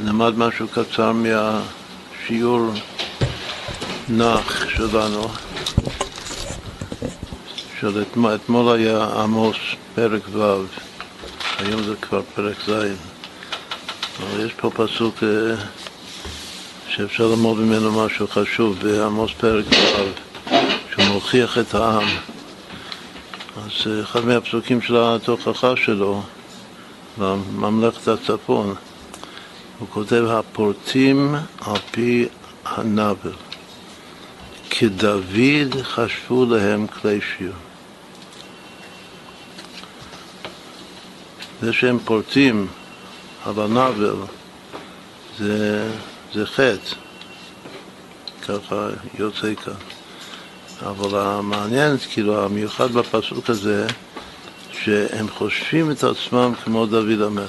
נלמד משהו קצר מהשיעור נח שלנו, של אתמול היה עמוס פרק ו', היום זה כבר פרק ז', אבל יש פה פסוק שאפשר ללמוד ממנו משהו חשוב בעמוס פרק ו', שמוכיח את העם. אז אחד מהפסוקים של התוכחה שלו, בממלכת הצפון, הוא כותב, הפורטים על פי הנבל, כדוד חשבו להם כלי שיר. זה שהם פורטים על הנבל, זה חטא, ככה יוצא כאן. אבל המעניין, כאילו, המיוחד בפסוק הזה, שהם חושבים את עצמם כמו דוד המלך.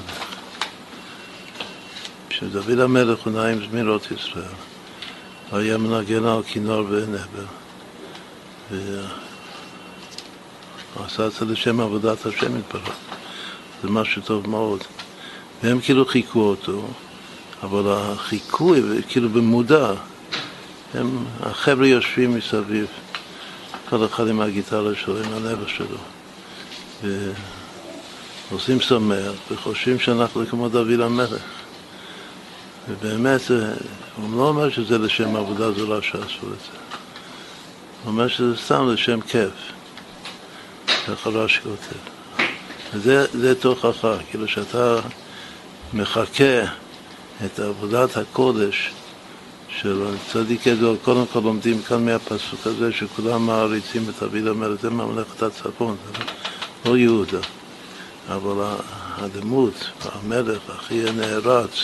כשדוד המלך הונה עם זמירות ישראל, היה מנגן על כינור ונבל, ועשה את זה לשם עבודת השם יתברך. זה משהו טוב מאוד. והם כאילו חיכו אותו, אבל החיכוי, כאילו במודע, הם, החבר'ה יושבים מסביב, כל אחד עם הגיטרה שלו, עם הנבל שלו. ועושים שמח, וחושבים שאנחנו כמו דוד המלך. ובאמת, הוא לא אומר שזה לשם עבודה זולה שעשו את זה. הוא אומר שזה סתם לשם כיף. ככה רש"י כותב. וזה תוכחה, כאילו שאתה מחכה את עבודת הקודש של צדיקי דור. קודם כל לומדים כאן מהפסוק הזה שכולם מעריצים את דוד המלך, זה ממלכת הצפון. לא יהודה, אבל הדמות, המלך הכי נערץ,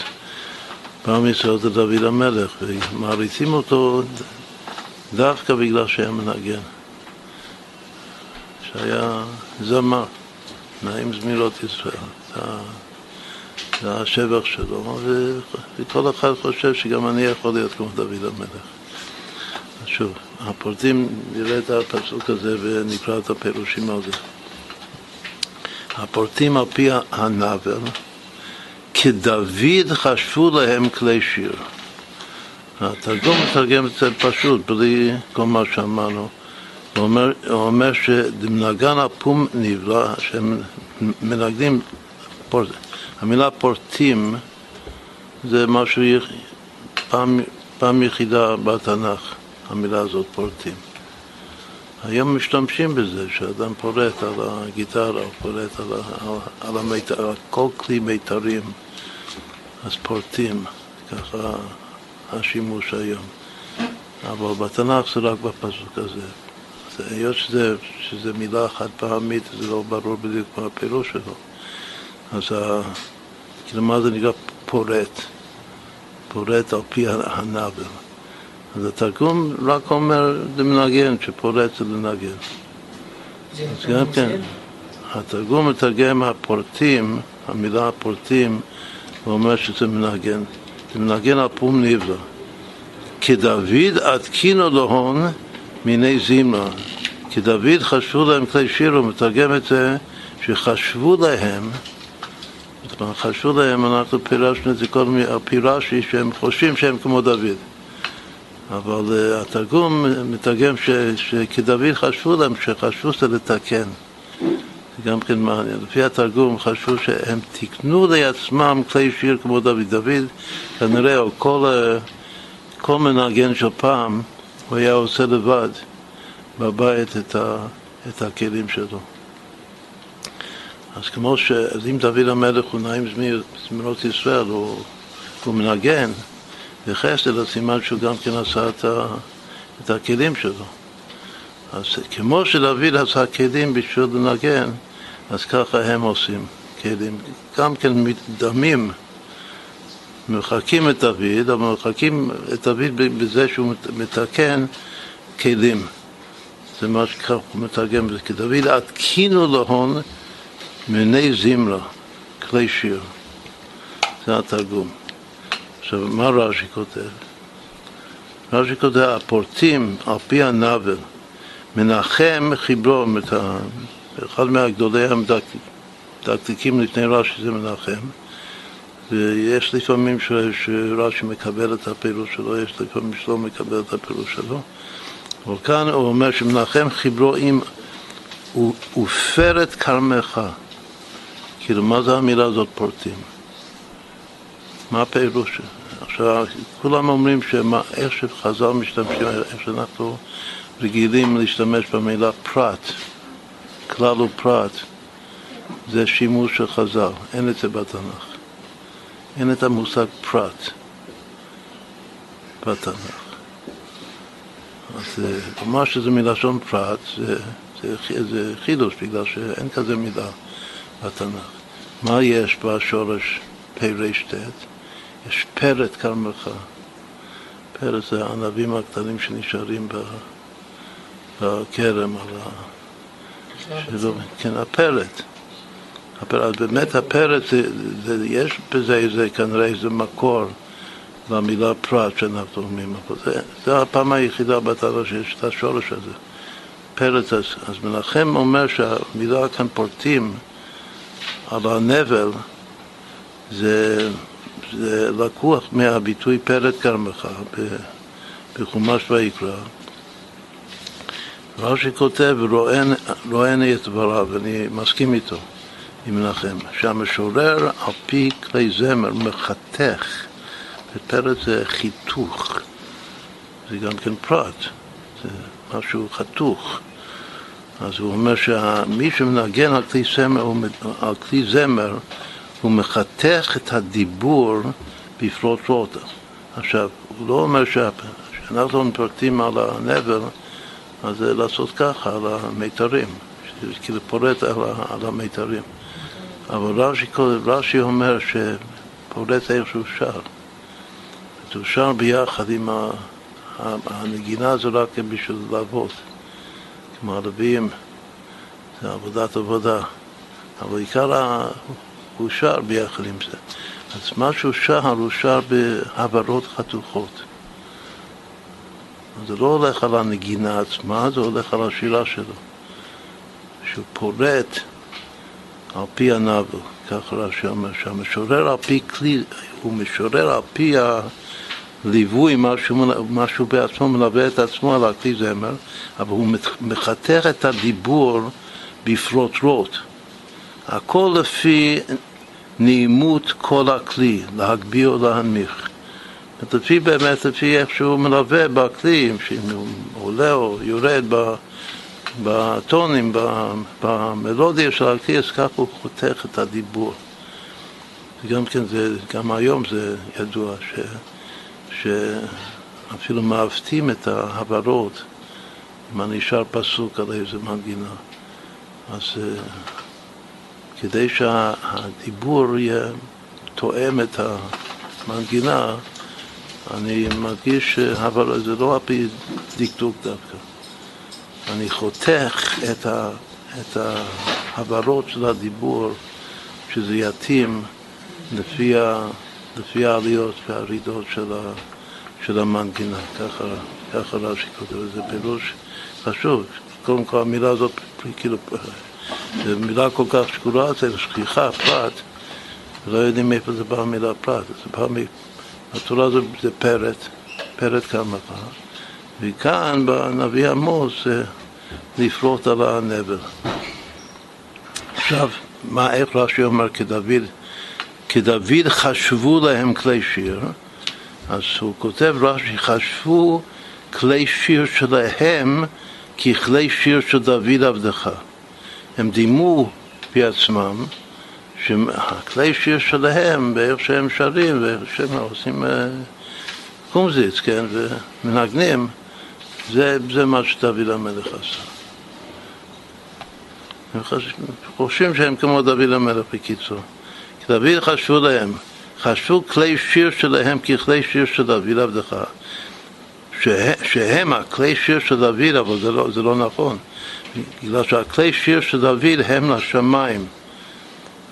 פעם ישראל זה דוד המלך, ומעריצים אותו דווקא בגלל שהיה מנגן, שהיה זמר, נעים זמירות ישראל, זה השבח שלו, וכל אחד חושב שגם אני יכול להיות כמו דוד המלך. שוב, הפורטים נראה את הפסוק הזה ונקרא את הפירושים על זה. הפורטים על פי הנבל, כדוד חשבו להם כלי שיר. התרגום מתרגם את זה פשוט, בלי כל מה שאמרנו. הוא אומר שמנגן הפום נברא, שהם מנגנים, המילה פורטים זה משהו, פעם יחידה בתנ"ך, המילה הזאת פורטים. היום משתמשים בזה, שאדם פורט על הגיטרה, או פורט על כל כלי מיתרים, אז פורטים, ככה השימוש היום. אבל בתנ"ך זה רק בפסוק הזה. היות שזה מילה חד פעמית, זה לא ברור בדיוק מה הפירוש שלו. אז כאילו מה זה נקרא פורט? פורט על פי הנבל. אז התרגום רק אומר למנגן, שפורט זה לנגן. אז גם כן, התרגום מתרגם הפורטים, המילה הפורטים, הוא אומר שזה מנגן. זה מנגן הפום נברא. כדוד התקינו להון מיני זמרה. כדוד חשבו להם כלי שיר, הוא מתרגם את זה שחשבו להם, זאת אומרת, חשבו להם, אנחנו פירשנו את זה כל מיני הפירשי, שהם חושבים שהם כמו דוד. אבל התרגום מתרגם שכדוד חשבו להם, שחשבו זה לתקן. זה גם כן מעניין. לפי התרגום חשבו שהם תקנו לעצמם כלי שיר כמו דוד. דוד, כנראה, או כל מנגן של פעם, הוא היה עושה לבד בבית את הכלים שלו. אז כמו שאם דוד המלך הוא נעים זמירות ישראל, הוא מנגן, וחסד, הסימן שהוא גם כן עשה את הכלים שלו. אז כמו שדוד עשה כלים בשביל לנגן, אז ככה הם עושים כלים. גם כן מתדמים, מרחקים את דוד, אבל מרחקים את דוד בזה שהוא מתקן כלים. זה מה שכך הוא מתרגם. כי דוד התקינו להון מיני זמרה, כלי שיר. זה התרגום. עכשיו, מה רש"י כותב? רש"י כותב, הפורטים על פי הנבל, מנחם חיברו, אחד מהגדולי המדקדקים לפני רש"י זה מנחם, ויש לפעמים שרש"י מקבל את הפירוש שלו, יש לפעמים שלא מקבל את הפירוש שלו. אבל כאן הוא אומר שמנחם חיברו עם ופרת כרמך. כאילו, מה זה המילה הזאת פורטים? מה הפירוש? עכשיו, כולם אומרים שאיך שחז"ל משתמשים, איך שאנחנו רגילים להשתמש במילה פרט, כלל הוא פרט, זה שימוש של חז"ל, אין את זה בתנ"ך. אין את המושג פרט בתנ"ך. אז כלומר שזה מלשון פרט, זה חידוש, בגלל שאין כזה מילה בתנ"ך. מה יש בשורש פרט? יש פרט כרמך. פרט זה הענבים הקטנים שנשארים בכרם, כן, הפרט. אז באמת הפרט, יש בזה כנראה איזה מקור למילה פרט שאנחנו אומרים. זה הפעם היחידה בתנ"ך שיש את השורש הזה, פרט. אז מנחם אומר שהמילה כאן פורטים על הנבל, זה לקוח מהביטוי פרט כרמך בחומש ויקרא. רש"י כותב, רואני את דבריו, ואני מסכים איתו, עם מנחם, שהמשורר על פי כלי זמר מחתך, ופרט זה חיתוך, זה גם כן פרט, זה משהו חתוך. אז הוא אומר שמי שמנגן על כלי זמר, הוא מחתך את הדיבור בפרוט רוטה. עכשיו, הוא לא אומר שאנחנו נפרטים על הנבל, אז זה לעשות ככה על המיתרים, כאילו פורט על המיתרים. אבל רש"י אומר שפורט איכשהו שר. הוא שר ביחד עם הנגינה, זה רק בשביל לעבוד. כמו הלוויים, זה עבודה. אבל עיקר הוא שר ביחד עם זה. אז מה שהוא שר, הוא שר בהברות חתוכות. זה לא הולך על הנגינה עצמה, זה הולך על השירה שלו. שהוא פורט על פי הנבל, כך רש"י אומר, שהמשורר על פי כלי, הוא משורר על פי הליווי, משהו בעצמו, מלווה את עצמו על הכלי זמר, אבל הוא מחתך את הדיבור בפרוטרוט. הכל לפי נעימות כל הכלי, להגביה או להנמיך. לפי באמת, לפי איך שהוא מלווה בכלי, אם הוא עולה או יורד בטונים, במלודיה של הכלי, אז כך הוא חותך את הדיבור. גם כן, גם היום זה ידוע, שאפילו מעוותים את ההברות, אם אני שר פסוק על איזה מנגינה. אז כדי שהדיבור יהיה תואם את המנגינה, אני מרגיש שזה לא הפי דקדוק דווקא. אני חותך את ההברות של הדיבור, שזה יתאים לפי העליות והרידות של המנגינה. ככה רש"י כותב, זה פירוש חשוב. קודם כל המילה הזאת, כאילו, זו מילה כל כך שקולה, זה שכיחה, פרט. לא יודעים מאיפה זה בא המילה פרט. זה בא התורה זה פרט, פרט כרמך. וכאן, בנביא עמוס, זה לפרוט על הנבל. עכשיו, איך רש"י אומר כדוד? כדוד חשבו להם כלי שיר. אז הוא כותב רש"י, חשבו כלי שיר שלהם ככלי שיר של דוד עבדך. הם דימו בעצמם שהכלי שיר שלהם, ואיך שהם שרים, ואיך שהם עושים קומזיץ, כן, ומנגנים, זה מה שדוד המלך עשה. הם חושבים שהם כמו דוד המלך בקיצור. דוד חשבו להם, חשבו כלי שיר שלהם ככלי שיר של דוד עבדך. שהם הכלי שיר של דוד, אבל זה לא נכון. בגלל שהכלי שיר של דוד הם לשמיים,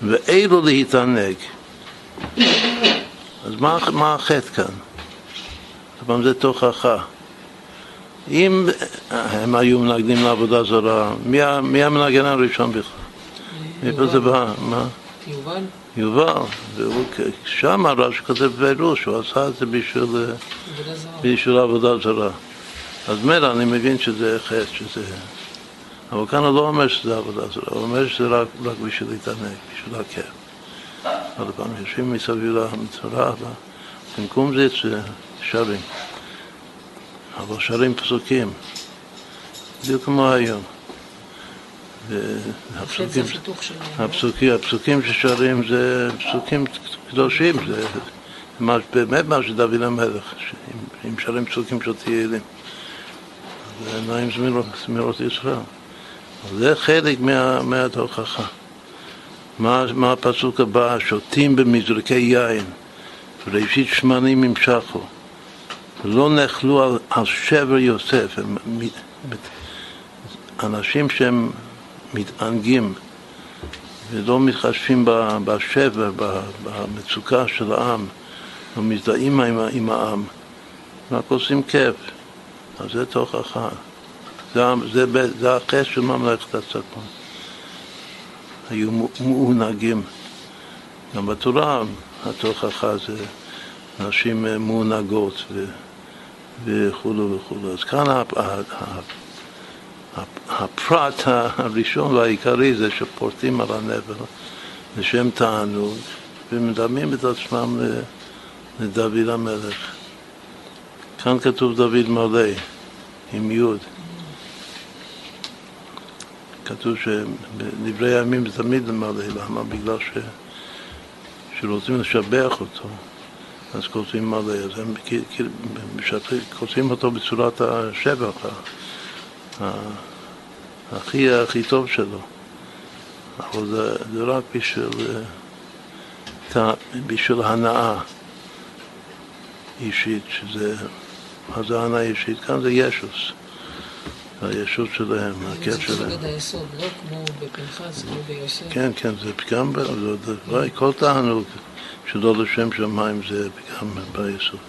ואלו להתענג. אז מה החטא כאן? כלומר זה תוכחה. אם הם היו מנגנים לעבודה זרה, מי המנגן הראשון בכלל? יובל. יובל, שם הרש"י כותב בפירוש, הוא עשה את זה בשביל עבודה זרה. אז מילא אני מבין שזה חטא, אבל כאן הוא לא אומר שזה עבודה זרה, הוא אומר שזה רק בשביל להתענג, בשביל להקל. הרבה פעמים יושבים מסביב למצרה, במקום זה שרים, אבל שרים פסוקים, בדיוק כמו היום. הפסוקים ששרים זה פסוקים קדושים, זה באמת מה שדוד המלך, אם שרים פסוקים של תהילים, זה נעים זמירות ישראל. זה חלק מההוכחה. מה הפסוק הבא? שותים במזרקי יין וראשית שמנים ימשכו, לא נחלו על שבר יוסף. אנשים שהם מתענגים ולא מתחשבים בשבר, במצוקה של העם, לא מזדהים עם העם, רק עושים כיף. אז זה תוכחה, זה החס של ממלכת הצפון. היו מעונגים, גם בתורה התוכחה זה נשים מעונגות וכו' וכו'. אז כאן הפרט הראשון והעיקרי זה שפורטים על הנבל לשם תענוג ומדמים את עצמם לדוד המלך. כאן כתוב דוד מלא עם י'. כתוב שבדברי הימים זה תמיד מלא. למה? בגלל שרוצים לשבח אותו, אז כותבים מלא, אז הם כותבים אותו בצורת השבח הכי טוב שלו. אבל זה רק בשביל הנאה אישית, שזה הנאה אישית. כאן זה ישוס, הישות שלהם, הכיף שלהם. זה סוגד היסוד, לא כמו בפנחס, כמו ביוסף. כן, כן, זה גם כל תענוג שלא לשם שמיים זה גם ביסוד.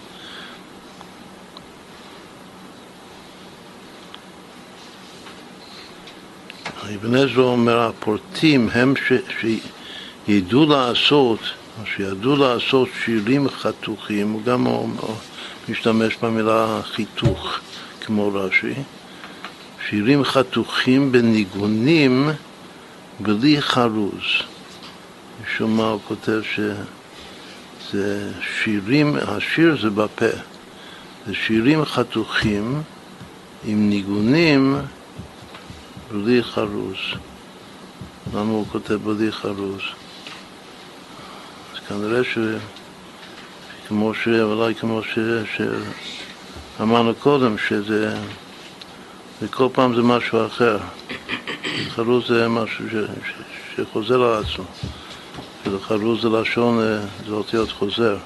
אבן עזרא אומר, הפורטים הם שידעו לעשות, שירים חתוכים. הוא גם משתמש במילה חיתוך, כמו רש"י. שירים חתוכים בניגונים בלי חרוז. משום מה הוא כותב שזה שירים, השיר זה בפה. זה שירים חתוכים עם ניגונים בלי חרוז. למה הוא כותב בלי חרוז? אז כנראה כמו שאמרנו קודם, שזה וכל פעם זה משהו אחר. חרוז זה משהו שחוזר על עצמו. חרוז זה לשון, זה אותיות חוזר.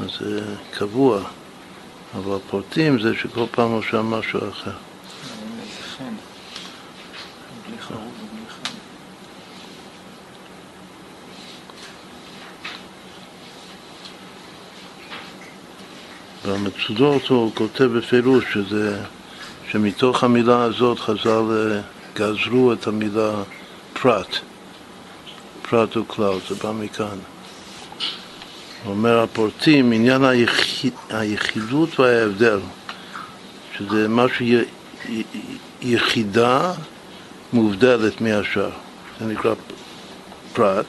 אז זה קבוע. אבל הפורטים זה שכל פעם הוא שם משהו אחר. והמצודות הוא כותב בפירוש שזה שמתוך המילה הזאת חז"ל גזרו את המילה פרט. פרט וכלל, זה בא מכאן. הוא אומר, הפורטים, עניין היחידות וההבדל, שזה משהו יחידה מובדלת מהשאר, זה נקרא פרט.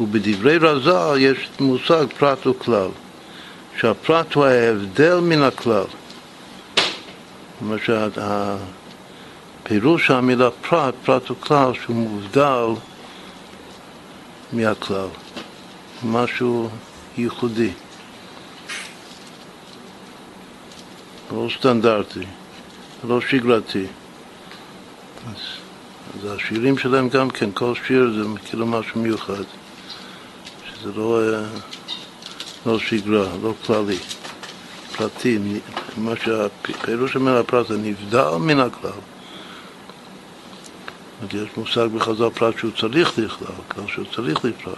ובדברי רז"ל יש מושג פרט וכלל, שהפרט הוא ההבדל מן הכלל. זאת אומרת שהפירוש של המילה פרט, פרט וכלל, שהוא מובדל מהכלל, משהו ייחודי, לא סטנדרטי, לא שגרתי. אז השירים שלהם גם כן, כל שיר זה כאילו משהו מיוחד, שזה לא שגרה, לא כללי, פרטי. מה שהפירוש של המילה פרט זה נבדל מן הכלל. יש מושג בחז"ל פרט שהוא צריך לכלל, כלל שהוא צריך לפרט,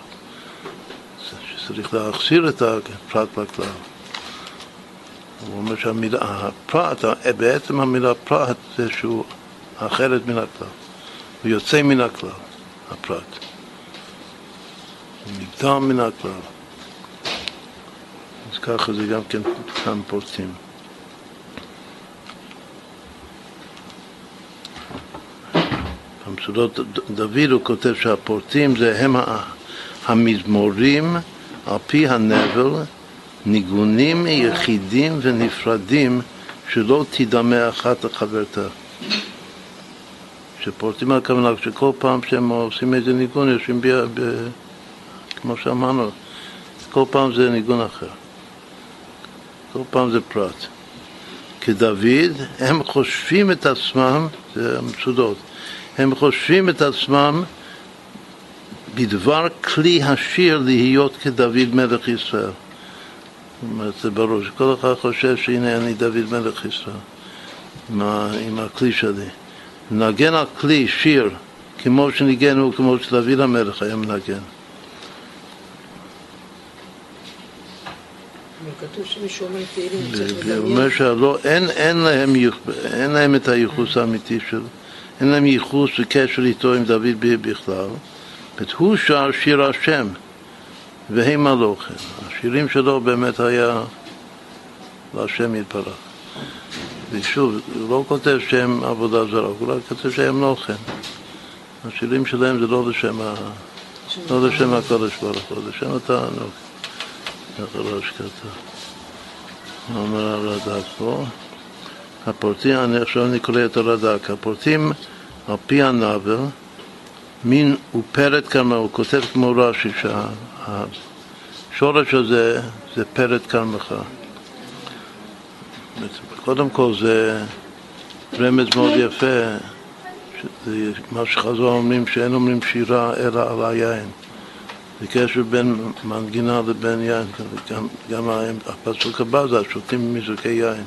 שצריך להחסיר את הפרט לכלל. הוא אומר שהפרט, בעצם המילה פרט זה שהוא אחרת מן הכלל, הוא יוצא מן הכלל, הפרט. מיטה מן הכלל. אז ככה זה גם כן כאן פוסטים. במסודות דוד הוא כותב שהפורטים זה הם המזמורים על פי הנבל, ניגונים יחידים ונפרדים שלא תדמה אחת לחברתה. שפורטים על כוונה שכל פעם שהם עושים איזה ניגון יושבים כמו שאמרנו, כל פעם זה ניגון אחר, כל פעם זה פרט. כדוד הם חושבים את עצמם, זה המסודות, הם חושבים את עצמם בדבר כלי השיר להיות כדוד מלך ישראל. זאת אומרת, זה ברור שכל אחד חושב שהנה אני דוד מלך ישראל עם הכלי שלי. נגן על כלי שיר כמו שניגנו, כמו שדוד המלך היה מנגן. כתוב שמישהו אומר תהילים צריך לדמיין. הוא אומר שלא, אין להם את הייחוס האמיתי שלו. אין להם ייחוס וקשר איתו עם דוד בכלל. הוא שר שיר השם, והם הלוכם. השירים שלו באמת היה להשם יתברך. ושוב, הוא לא כותב שהם עבודה זרה, הוא רק כותב שהם לוכם. השירים שלהם זה לא לשם הקודש ברוך הוא, לשם התענוג. החלש כתב. הוא אומר הרד"ק פה. הפורטים, עכשיו אני קורא את הרד"ק. הפורטים על פי הנבל, מין ופרט קרמה, הוא כותב כמו רש"י שהשורש הזה זה פרט קרמך. קודם כל זה רמז מאוד יפה, מה שחז"ל אומרים שאין אומרים שירה אלא על היין. זה קשר בין מנגינה לבין יין, גם הפסוק הבא זה השותים מזוקי יין.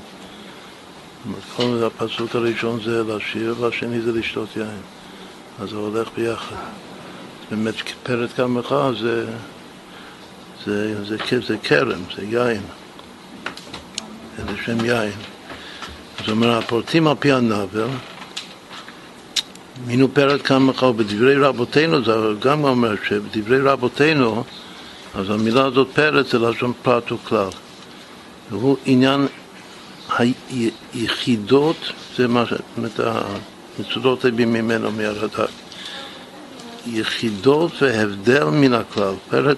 הפסוק הראשון זה לשיר והשני זה לשתות יין, אז זה הולך ביחד. באמת פרט קרמך זה כרם, זה יין, זה לשם יין. זאת אומרת, הפורטים על פי הנבל מינו פרט קרמך, ובדברי רבותינו, זה גם אומר שבדברי רבותינו, אז המילה הזאת פרט זה לשון פרט וכלל. והוא עניין היחידות, זה מה המצודות הביאים ממנו מהרד"ק. יחידות והבדל מן הכלל. פרט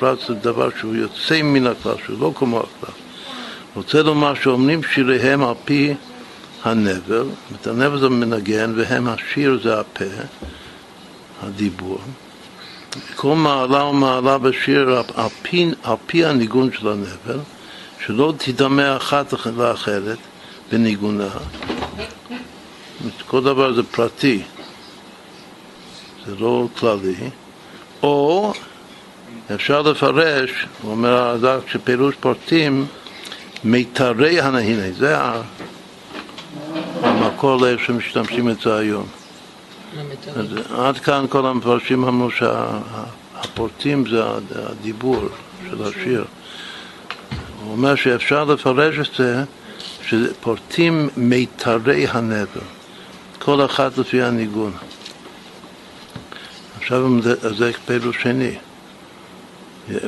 זה דבר שהוא יוצא מן הכלל, שהוא לא כמו הכלל. רוצה לומר שאומרים שיריהם על פי הנבל, את הנבל זה מנגן, והם השיר זה הפה, הדיבור. כל מעלה ומעלה בשיר על פי הניגון של הנבל, שלא תדמה אחת לאחרת בניגונה. כל דבר זה פרטי, זה לא כללי. או אפשר לפרש, הוא אומר הרד"ק, שפירוש פרטים מיתרי הנהינה, זה ה... המקור לאיך שמשתמשים את זה היום. עד כאן כל המפרשים אמרו שהפורטים זה הדיבור של השיר. הוא אומר שאפשר לפרש את זה שפורטים מיתרי הנבל, כל אחת לפי הניגון. עכשיו זה פירוש שני,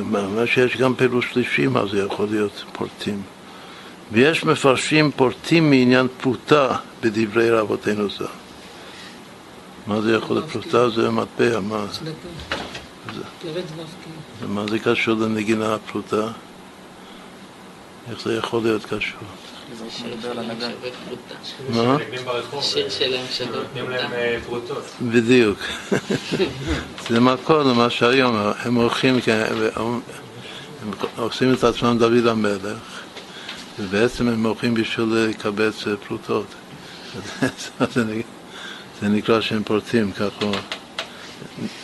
מה שיש גם פירוש שלישי, מה זה יכול להיות פורטים. ויש מפרשים פורטים מעניין פרוטה בדברי רבותינו זה. מה זה יכול להיות פרוטה? זה מטבע, מה זה? ומה זה קשור לנגינה הפרוטה? איך זה יכול להיות קשור? מה? שיר שלהם שווה פרוטה. בדיוק. זה מקור למה שהיום הם הולכים, הם עושים את עצמם דוד המלך. ובעצם הם הולכים בשביל לקבץ פרוטות. זה נקרא שהם פורטים, ככה.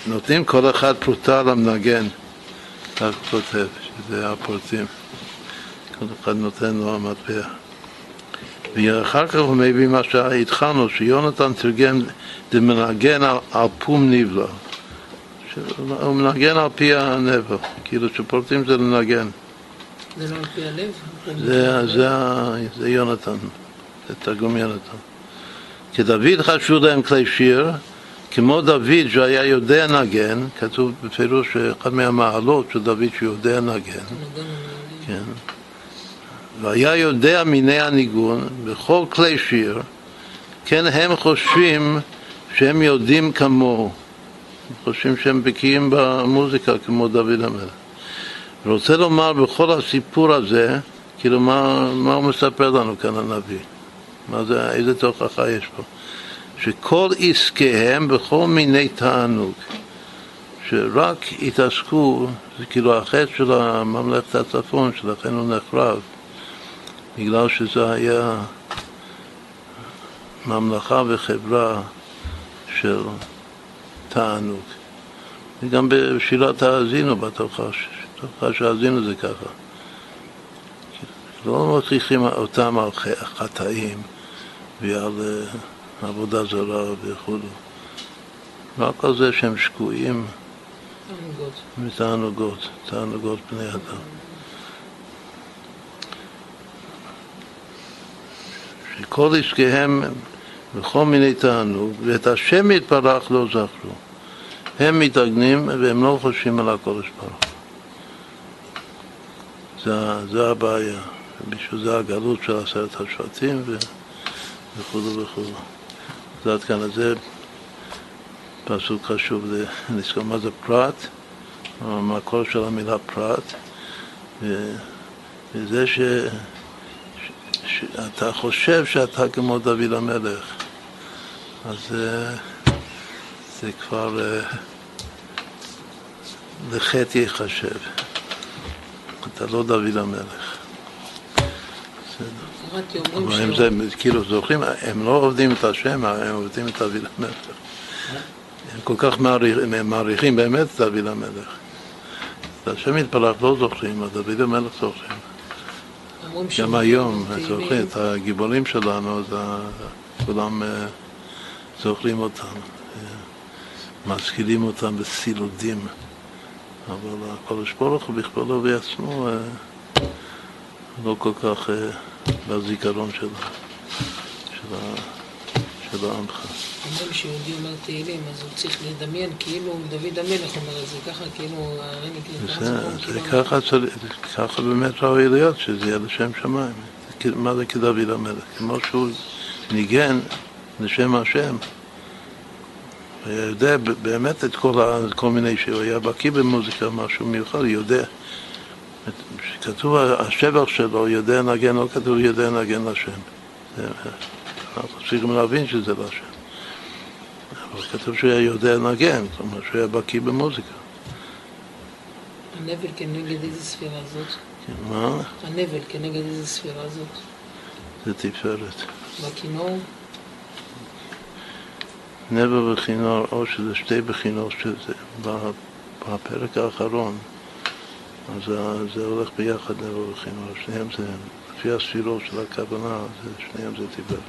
נותנים כל אחד פרוטה למנגן, כך כותב, שזה הפורטים. כל אחד נותן לו המטבע. ואחר כך הוא מביא מה שהתחלנו, שיונתן תרגם למנגן על פום נבלה. הוא מנגן על פי הנבל, כאילו שפורטים זה לנגן. זה לא על פי הלב? זה יונתן, זה תרגום יונתן. כדוד חשבו להם כלי שיר, כמו דוד שהיה יודע נגן, כתוב בפירוש אחד מהמעלות של דוד שיודע נגן, כן, והיה יודע מיני הניגון בכל כלי שיר, כן הם חושבים שהם יודעים כמוהו, חושבים שהם בקיאים במוזיקה כמו דוד המלך. רוצה לומר בכל הסיפור הזה, כאילו מה הוא מספר לנו כאן הנביא? מה זה, איזה תוכחה יש פה? שכל עסקיהם בכל מיני תענוג, שרק התעסקו, זה כאילו החטא של הממלכת הצפון, שלכן הוא נחרב, בגלל שזה היה ממלכה וחברה של תענוג. וגם בשירת האזינו בתוכה שהאזינו זה ככה. לא מצליחים אותם על חטאים ועל עבודה זרה וכו'. רק על זה שהם שקועים מתענוגות, תענוגות בני אדם. שכל עסקיהם וכל מיני תענוג, ואת השם יתברך לא זכרו. הם מתעגנים והם לא חושבים על הקודש ברוך. זה הבעיה. בשביל זה הגלות של 10 השבטים וכו' וכו'. אז עד כאן, זה פסוק חשוב לזכור מה זה פרט, המקור של המילה פרט, וזה שאתה חושב שאתה כמו דוד המלך, אז זה כבר לחטא יחשב. אתה לא דוד המלך. אבל אם זה כאילו זוכרים, הם לא עובדים את השם, הם עובדים את דוד המלך. הם כל כך מעריכים באמת את דוד המלך. את השם יתברך לא זוכרים, את דוד המלך זוכרים. גם היום זוכרים את הגיבורים שלנו, אז כולם זוכרים אותם, משכילים אותם בסילודים. אבל הקודש ברוך הוא בכבודו בעצמו לא כל כך בזיכרון של העמך. אומרים שיהודי אומר תהילים, אז הוא צריך לדמיין כאילו דוד המלך אומר את זה, ככה כאילו הרמי ככה באמת ראוי להיות, שזה יהיה לשם שמיים. מה זה כדוד המלך? כמו שהוא ניגן לשם השם. הוא יודע באמת את כל מיני שהוא היה בקיא במוזיקה, משהו מיוחד, הוא יודע. כשכתוב השבח שלו, יודע נגן, לא כתוב יודע נגן לשם. אנחנו צריכים להבין שזה לשם. אבל כתוב שהוא היה יודע נגן, זאת אומרת שהוא היה בקיא במוזיקה. הנבל כנגד איזה ספירה זאת? מה? הנבל כנגד איזה ספירה זאת? זה תפארת. בכינור? נבל בכינור, או שזה שתי בכינור, שזה בפרק האחרון. אז זה הולך ביחד, נבל וכינור. שניהם זה, לפי הספירות של הכוונה, שניהם זה טיפר.